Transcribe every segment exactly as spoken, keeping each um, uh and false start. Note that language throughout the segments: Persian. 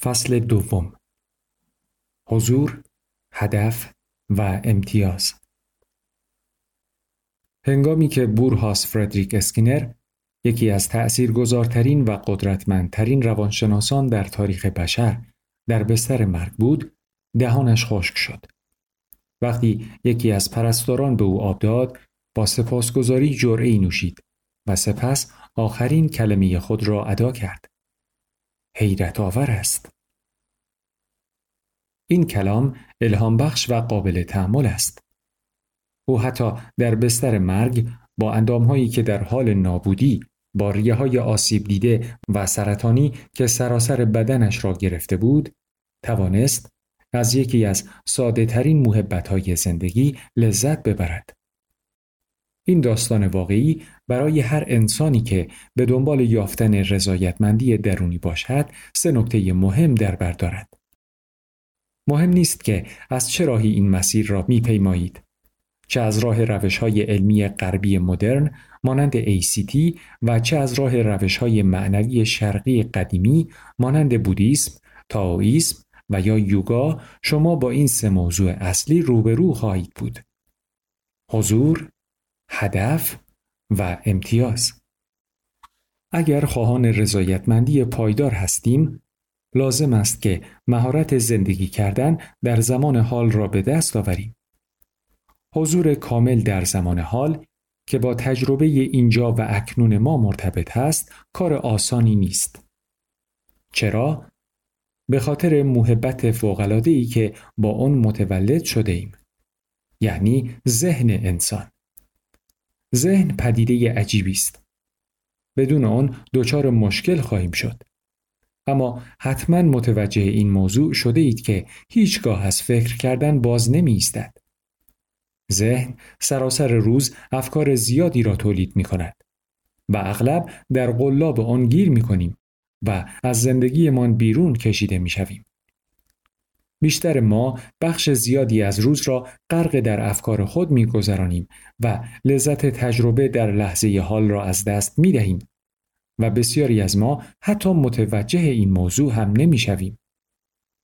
فصل دوم حضور، هدف و امتیاز. هنگامی که بورهوس فردریک اسکینر، یکی از تأثیرگذارترین و قدرتمندترین روانشناسان در تاریخ بشر، در بستر مرگ بود، دهانش خشک شد. وقتی یکی از پرستاران به او آب داد، با سپاسگزاری جرعه‌ای نوشید و سپس آخرین کلمه خود را ادا کرد. حیرت آور است. این کلام الهام بخش و قابل تأمل است. او حتی در بستر مرگ با اندام‌هایی که در حال نابودی، با ریه‌های آسیب دیده و سرطانی که سراسر بدنش را گرفته بود، توانست از یکی از ساده‌ترین محبت‌های زندگی لذت ببرد. این داستان واقعی برای هر انسانی که به دنبال یافتن رضایتمندی درونی باشد، سه نکته مهم در بر دارد. مهم نیست که از چه راهی این مسیر را می‌پیمایید، چه از راه روش‌های علمی غربی مدرن مانند ای سی تی و چه از راه روش‌های معنوی شرقی قدیمی مانند بودیسم، تائوئیسم و یا یوگا، شما با این سه موضوع اصلی روبرو خواهید بود: حضور، هدف و امتیاز. اگر خواهان رضایتمندی پایدار هستیم، لازم است که مهارت زندگی کردن در زمان حال را به دست آوریم. حضور کامل در زمان حال که با تجربه اینجا و اکنون ما مرتبط است، کار آسانی نیست. چرا؟ به خاطر محبت فوق‌العاده‌ای که با آن متولد شده ایم، یعنی ذهن انسان. ذهن پدیده عجیبی است. بدون آن دچار مشکل خواهیم شد. اما حتما متوجه این موضوع شده اید که هیچگاه از فکر کردن باز نمی ایستد. ذهن سراسر روز افکار زیادی را تولید می کند و اغلب در قلاب آن گیر می کنیم و از زندگیمان بیرون کشیده می شویم. بیشتر ما بخش زیادی از روز را غرق در افکار خود می گذرانیم و لذت تجربه در لحظه حال را از دست می دهیم و بسیاری از ما حتی متوجه این موضوع هم نمی شویم.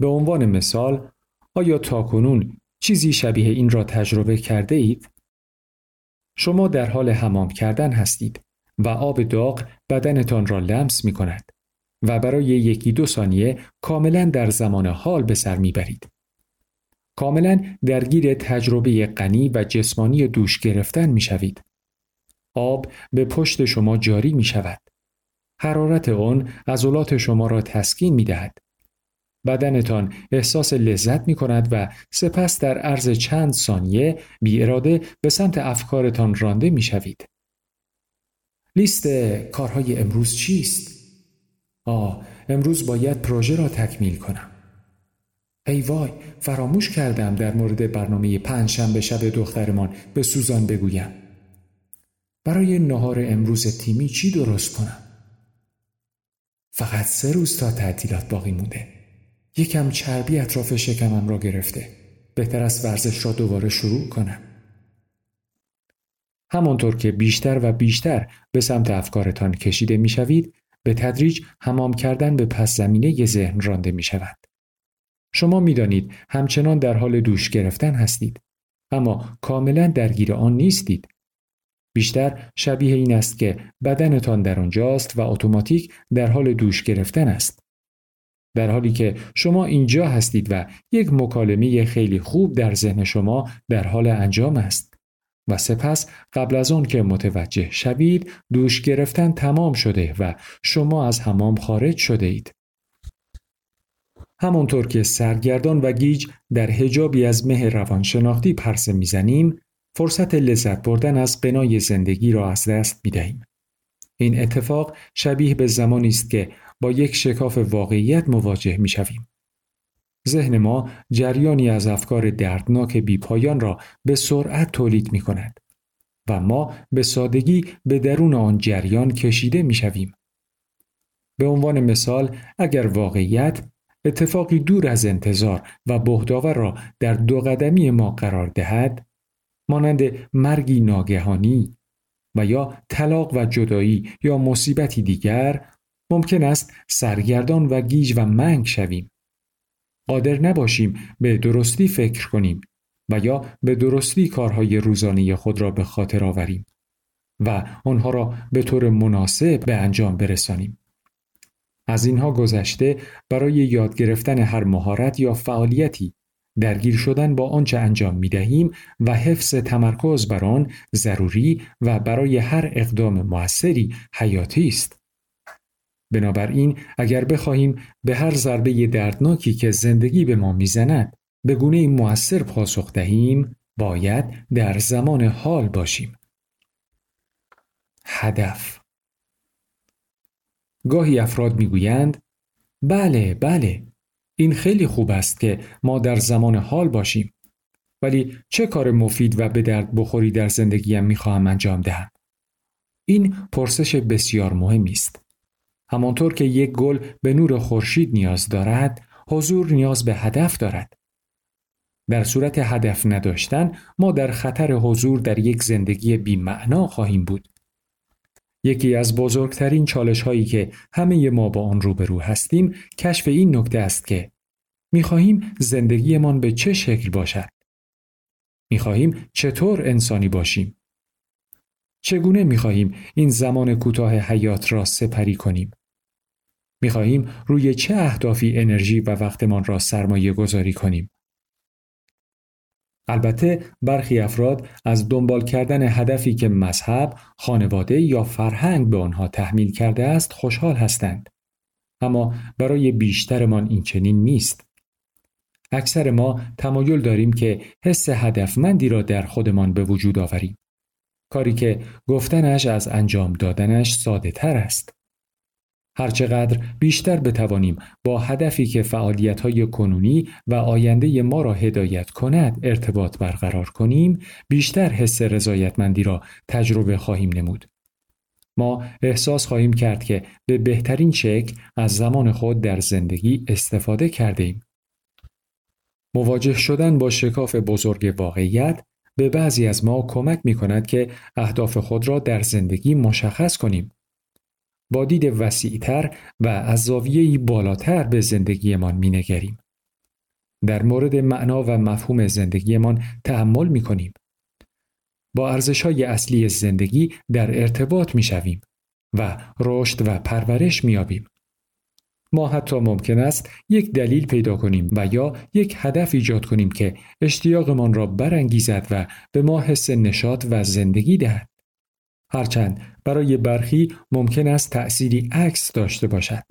به عنوان مثال، آیا تاکنون چیزی شبیه این را تجربه کرده اید؟ شما در حال حمام کردن هستید و آب داغ بدنتان را لمس می کند و برای یکی دو ثانیه کاملا در زمان حال به سر میبرید. کاملا درگیر تجربه غنی و جسمانی دوش گرفتن میشوید. آب به پشت شما جاری میشود. حرارت آن عضلات شما را تسکین میدهد. بدنتان احساس لذت میکند و سپس در عرض چند ثانیه بی اراده به سمت افکارتان رانده میشوید. لیست کارهای امروز چیست؟ آه، امروز باید پروژه را تکمیل کنم. ای وای، فراموش کردم در مورد برنامه پنجشنبه شب دخترمان به سوزان بگویم. برای نهار امروز تیمی چی درست کنم؟ فقط سه روز تا تعطیلات باقی مونده. یکم چربی اطراف شکمم را گرفته. بهتر است ورزش را دوباره شروع کنم. همانطور که بیشتر و بیشتر به سمت افکارتان کشیده می شوید، به تدریج حمام کردن به پس زمینه ی ذهن رانده می شود. شما می دانید همچنان در حال دوش گرفتن هستید، اما کاملا درگیر آن نیستید. بیشتر شبیه این است که بدنتان در آنجاست و اتوماتیک در حال دوش گرفتن است. در حالی که شما اینجا هستید و یک مکالمه خیلی خوب در ذهن شما در حال انجام است و سپس قبل از آن که متوجه شوید، دوش گرفتن تمام شده و شما از حمام خارج شده اید. همانطور که سرگردان و گیج در حجابی از مه روانشناختی پرسه میزنیم، فرصت لذت بردن از غنای زندگی را از دست میدهیم. این اتفاق شبیه به زمانی است که با یک شکاف واقعیت مواجه میشویم. ذهن ما جریانی از افکار دردناک بیپایان را به سرعت تولید می کند و ما به سادگی به درون آن جریان کشیده می شویم. به عنوان مثال، اگر واقعیت اتفاقی دور از انتظار و بهداور را در دو قدمی ما قرار دهد، مانند مرگی ناگهانی و یا طلاق و جدایی یا مصیبتی دیگر، ممکن است سرگردان و گیج و منگ شویم. قادر نباشیم به درستی فکر کنیم و یا به درستی کارهای روزانه خود را به خاطر آوریم و آنها را به طور مناسب به انجام برسانیم. از اینها گذشته برای یاد گرفتن هر مهارت یا فعالیتی درگیر شدن با آنچه انجام می دهیم و حفظ تمرکز بر آن ضروری و برای هر اقدام مؤثری حیاتی است. بنابراین اگر بخواهیم به هر ضربه دردناکی که زندگی به ما می زند به گونه مؤثر پاسخ دهیم، باید در زمان حال باشیم. هدف. گاهی افراد می گویند بله بله این خیلی خوب است که ما در زمان حال باشیم، ولی چه کار مفید و به درد بخوری در زندگیم می خواهم انجام دهم؟ این پرسش بسیار مهم است. همانطور که یک گل به نور خورشید نیاز دارد، حضور نیاز به هدف دارد. در صورت هدف نداشتن ما در خطر حضور در یک زندگی بی‌معنا خواهیم بود. یکی از بزرگترین چالش هایی که همه ما با آن روبرو هستیم کشف این نکته است که می‌خواهیم زندگیمان به چه شکل باشد؟ می‌خواهیم چطور انسانی باشیم؟ چگونه می‌خواهیم این زمان کوتاه حیات را سپری کنیم؟ می‌خواهیم روی چه اهدافی انرژی و وقتمان را سرمایه گذاری کنیم؟ البته برخی افراد از دنبال کردن هدفی که مذهب، خانواده یا فرهنگ به آنها تحمیل کرده است خوشحال هستند. اما برای بیشترمان این چنین نیست. اکثر ما تمایل داریم که حس هدفمندی را در خودمان به وجود آوریم. کاری که گفتنش از انجام دادنش ساده تر است. هرچقدر بیشتر بتوانیم با هدفی که فعالیت‌های کنونی و آینده ما را هدایت کند ارتباط برقرار کنیم، بیشتر حس رضایتمندی را تجربه خواهیم نمود. ما احساس خواهیم کرد که به بهترین شکل از زمان خود در زندگی استفاده کرده‌ایم. مواجه شدن با شکاف بزرگ واقعیت به بعضی از ما کمک می‌کند که اهداف خود را در زندگی مشخص کنیم. با دید وسیع‌تر و از زاویه‌ای بالاتر به زندگیمان می‌نگریم. در مورد معنا و مفهوم زندگیمان تأمل می‌کنیم. با ارزش‌های اصلی زندگی در ارتباط می‌شویم و رشد و پرورش می‌یابیم. ما حتی ممکن است یک دلیل پیدا کنیم و یا یک هدف ایجاد کنیم که اشتیاقمان را برانگیزد و به ما حس نشاط و زندگی دهد. هرچند برای برخی ممکن است تأثیری عکس داشته باشد.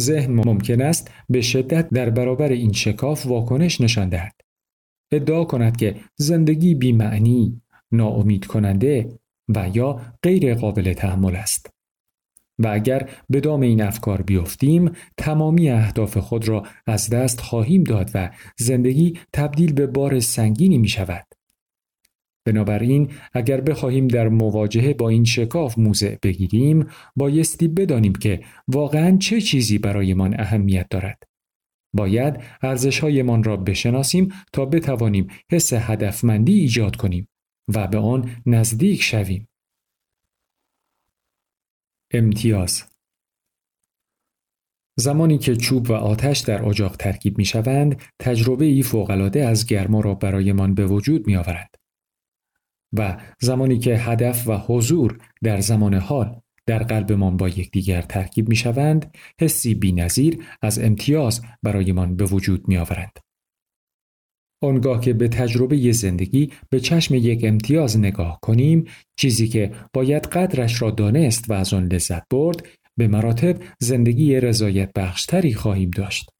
ذهن ممکن است به شدت در برابر این شکاف واکنش نشان دهد. ادعا کند که زندگی بی‌معنی، ناامید کننده و یا غیر قابل تحمل است. و اگر به دام این افکار بیفتیم، تمامی اهداف خود را از دست خواهیم داد و زندگی تبدیل به بار سنگینی می شود. بنابراین اگر بخواهیم در مواجهه با این شکاف موضع بگیریم، بایستی بدانیم که واقعاً چه چیزی برایمان اهمیت دارد. باید ارزش‌هایمان را بشناسیم تا بتوانیم حس هدفمندی ایجاد کنیم و به آن نزدیک شویم. امتیاز. زمانی که چوب و آتش در اجاق ترکیب می‌شوند، تجربه‌ای فوق‌العاده از گرما را برایمان به وجود می‌آورد. و زمانی که هدف و حضور در زمان حال در قلبمان با یکدیگر ترکیب می‌شوند، حسی بی‌نظیر از امتیاز برایمان به وجود می‌آورند. آنگاه که به تجربه زندگی به چشم یک امتیاز نگاه کنیم، چیزی که باید قدرش را دانست و از آن لذت برد، به مراتب زندگی رضایت بخشتری خواهیم داشت.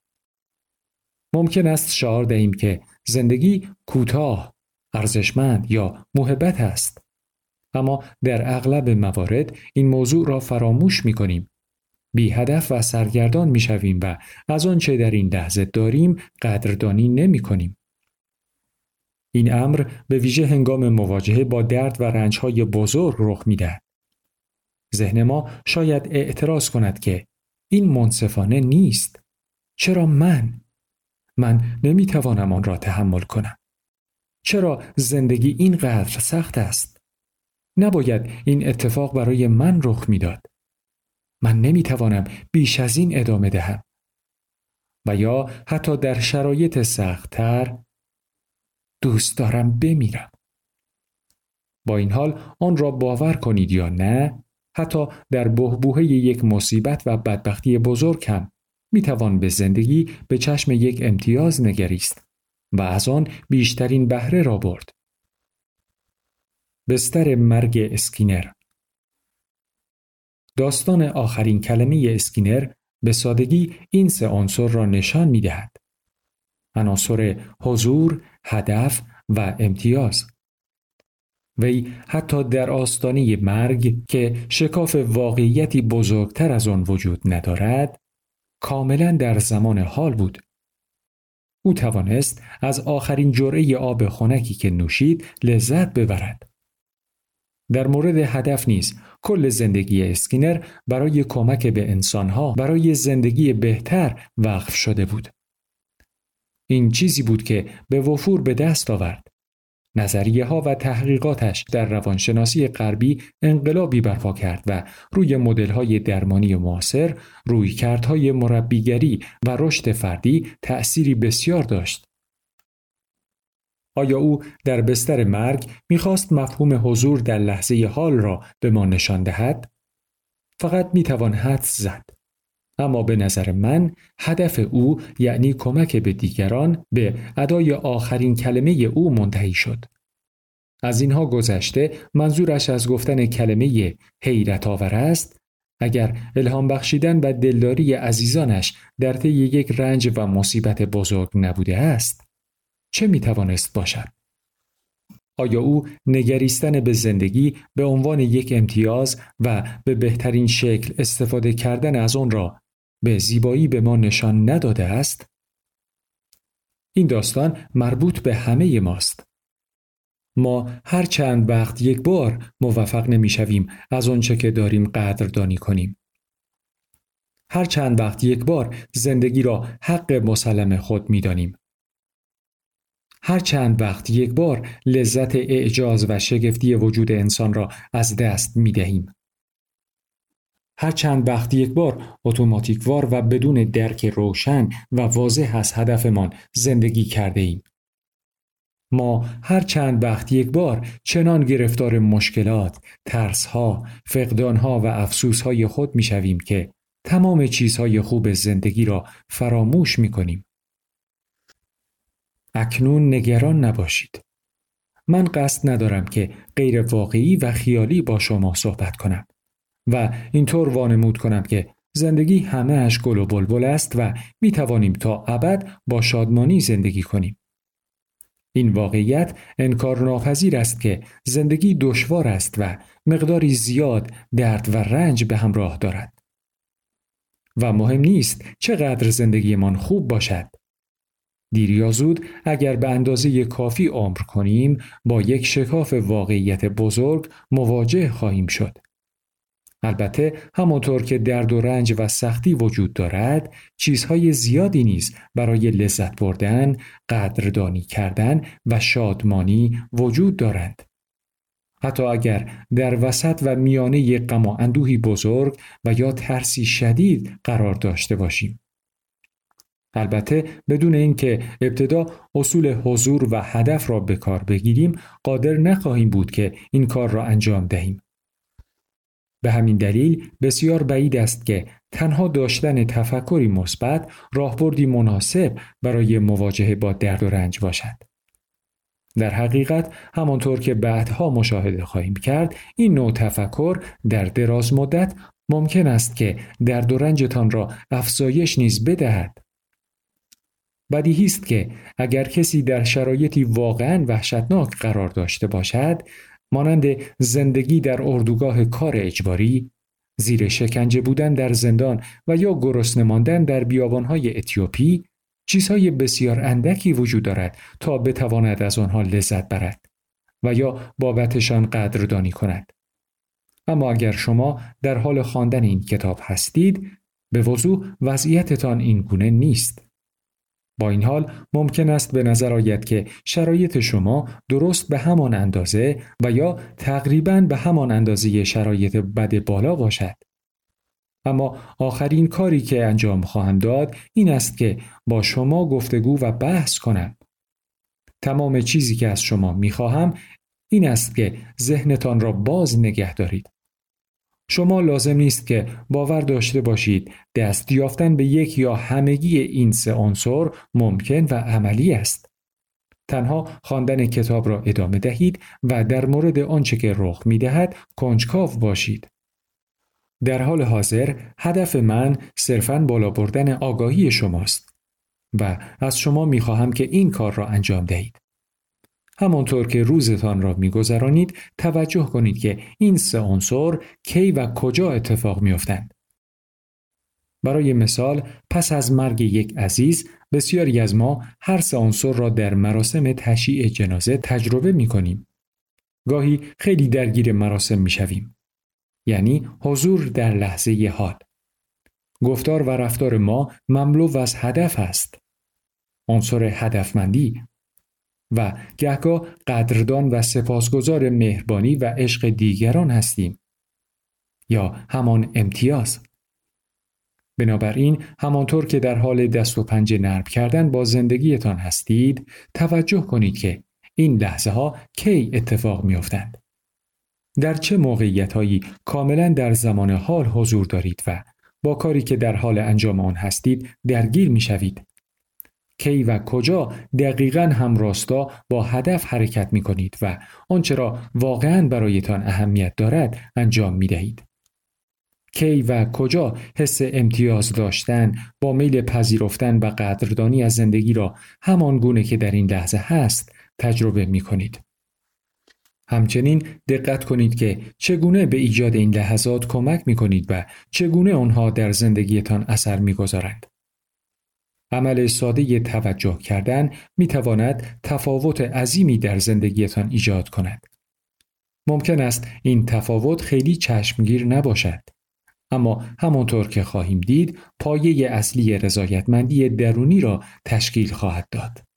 ممکن است شعار دهیم که زندگی کوتاه، ارزشمند یا محبت است، اما در اغلب موارد این موضوع را فراموش می کنیم. بی هدف و سرگردان می شویم و از آن چه در این لحظه داریم قدردانی نمی کنیم. این امر به ویژه هنگام مواجهه با درد و رنج‌های بزرگ رخ می دهد. ذهن ما شاید اعتراض کند که این منصفانه نیست. چرا من؟ من نمی توانم آن را تحمل کنم. چرا زندگی اینقدر سخت است؟ نباید این اتفاق برای من رخ میداد. من نمیتوانم بیش از این ادامه دهم. و یا حتی در شرایط سخت‌تر، دوست دارم بمیرم. با این حال آن را باور کنید یا نه، حتی در بحبوحه یک مصیبت و بدبختی بزرگ هم میتوان به زندگی به چشم یک امتیاز نگریست و از آن بیشترین بهره را برد. بستر مرگ اسکینر. داستان آخرین کلمه اسکینر به سادگی این سه عنصر را نشان می‌دهد: عناصر حضور، هدف و امتیاز. وی حتی در آستانه مرگ که شکاف واقعیتی بزرگتر از آن وجود ندارد، کاملا در زمان حال بود. او توانست از آخرین جرعه آب خنکی که نوشید لذت ببرد. در مورد هدف نیز کل زندگی اسکینر برای کمک به انسانها برای زندگی بهتر وقف شده بود. این چیزی بود که به وفور به دست آورد. نظریه ها و تحقیقاتش در روانشناسی غربی انقلابی برپا کرد و روی مدل های درمانی معاصر، رویکردهای مربیگری و رشد فردی تأثیری بسیار داشت. آیا او در بستر مرگ می‌خواست مفهوم حضور در لحظه حال را به ما نشان دهد؟ فقط می‌توان حدس زد. اما به نظر من هدف او، یعنی کمک به دیگران، به ادای آخرین کلمه او منتهی شد. از اینها گذشته منظورش از گفتن کلمه حیرت آور است، اگر الهام بخشیدن و دلداری عزیزانش در طی یک رنج و مصیبت بزرگ نبوده است، چه میتوانست باشد؟ آیا او نگریستن به زندگی به عنوان یک امتیاز و به بهترین شکل استفاده کردن از آن را به زیبایی به ما نشان نداده است؟ این داستان مربوط به همه ماست. ما هر چند وقت یک بار موفق نمیشویم از آنچه که داریم قدردانی کنیم. هر چند وقت یک بار زندگی را حق مسلم خود میدانیم. هر چند وقت یک بار لذت اعجاز و شگفتی وجود انسان را از دست می دهیم. هر چند وقت یک بار اتوماتیکوار و بدون درک روشن و واضح از هدفمان زندگی کرده ایم. ما هر چند وقت یک بار چنان گرفتار مشکلات، ترسها، فقدانها و افسوسهای خود می شویم که تمام چیزهای خوب زندگی را فراموش می کنیم. اکنون نگران نباشید. من قصد ندارم که غیر واقعی و خیالی با شما صحبت کنم و اینطور وانمود کنم که زندگی همه اش گل و بلبل است و می توانیم تا ابد با شادمانی زندگی کنیم. این واقعیت انکارناپذیر است که زندگی دشوار است و مقداری زیاد درد و رنج به همراه دارد. و مهم نیست چقدر زندگیمان خوب باشد. دیر یا زود اگر به اندازه کافی عمر کنیم، با یک شکاف واقعیت بزرگ مواجه خواهیم شد. البته همانطور که درد و رنج و سختی وجود دارد، چیزهای زیادی نیز برای لذت بردن، قدردانی کردن و شادمانی وجود دارند. حتی اگر در وسط و میانه یک غم و اندوهی بزرگ و یا ترسی شدید قرار داشته باشیم. البته بدون اینکه ابتدا اصول حضور و هدف را به کار بگیریم، قادر نخواهیم بود که این کار را انجام دهیم. به همین دلیل بسیار بعید است که تنها داشتن تفکری مثبت راهبردی مناسب برای مواجهه با درد و رنج باشد. در حقیقت همانطور که بعدها مشاهده خواهیم کرد، این نوع تفکر در دراز مدت ممکن است که درد و رنجتان را افزایش نیز بدهد. بدیهی است که اگر کسی در شرایطی واقعاً وحشتناک قرار داشته باشد، مانند زندگی در اردوگاه کار اجباری، زیر شکنجه بودن در زندان و یا گرسنه ماندن در بیابان‌های اتیوپی، چیزهای بسیار اندکی وجود دارد تا بتواند از آنها لذت برد و یا بابتشان قدردانی کند. اما اگر شما در حال خواندن این کتاب هستید، به وضوح وضعیتتان این گونه نیست. با این حال ممکن است به نظر آید که شرایط شما درست به همان اندازه و یا تقریباً به همان اندازه شرایط بد بالا باشد. اما آخرین کاری که انجام خواهم داد این است که با شما گفتگو و بحث کنم. تمام چیزی که از شما می‌خواهم این است که ذهنتان را باز نگه دارید. شما لازم نیست که باور داشته باشید دستیافتن به یک یا همگی این سه عنصر ممکن و عملی است. تنها خواندن کتاب را ادامه دهید و در مورد آنچه که رخ می‌دهد کنجکاو باشید. در حال حاضر هدف من صرفاً بالا بردن آگاهی شماست و از شما می‌خواهم که این کار را انجام دهید. همانطور که روزتان را می‌گذرانید توجه کنید که این سه عنصر کی و کجا اتفاق می‌افتند. برای مثال پس از مرگ یک عزیز بسیاری از ما هر سه عنصر را در مراسم تشییع جنازه تجربه می‌کنیم. گاهی خیلی درگیر مراسم می‌شویم. یعنی حضور در لحظه حال. گفتار و رفتار ما مملو از هدف است. عنصر هدفمندی و گهگاه قدردان و سپاسگزار مهربانی و عشق دیگران هستیم یا همان امتیاز. بنابراین همانطور که در حال دست و پنجه نرم کردن با زندگیتان هستید توجه کنید که این لحظه ها کی اتفاق می افتند. در چه موقعیت هایی کاملا در زمان حال حضور دارید و با کاری که در حال انجام آن هستید درگیر می شوید. کی و کجا دقیقاً همراستا با هدف حرکت می کنید و آنچه را واقعاً برایتان اهمیت دارد انجام می دهید. کی و کجا حس امتیاز داشتن با میل پذیرفتن و قدردانی از زندگی را همان گونه که در این لحظه هست تجربه می کنید. همچنین دقت کنید که چگونه به ایجاد این لحظات کمک می کنید و چگونه آنها در زندگیتان اثر می گذارند. عمل ساده ی توجه کردن می تواند تفاوت عظیمی در زندگیتان ایجاد کند. ممکن است این تفاوت خیلی چشمگیر نباشد. اما همانطور که خواهیم دید پایه اصلی رضایتمندی درونی را تشکیل خواهد داد.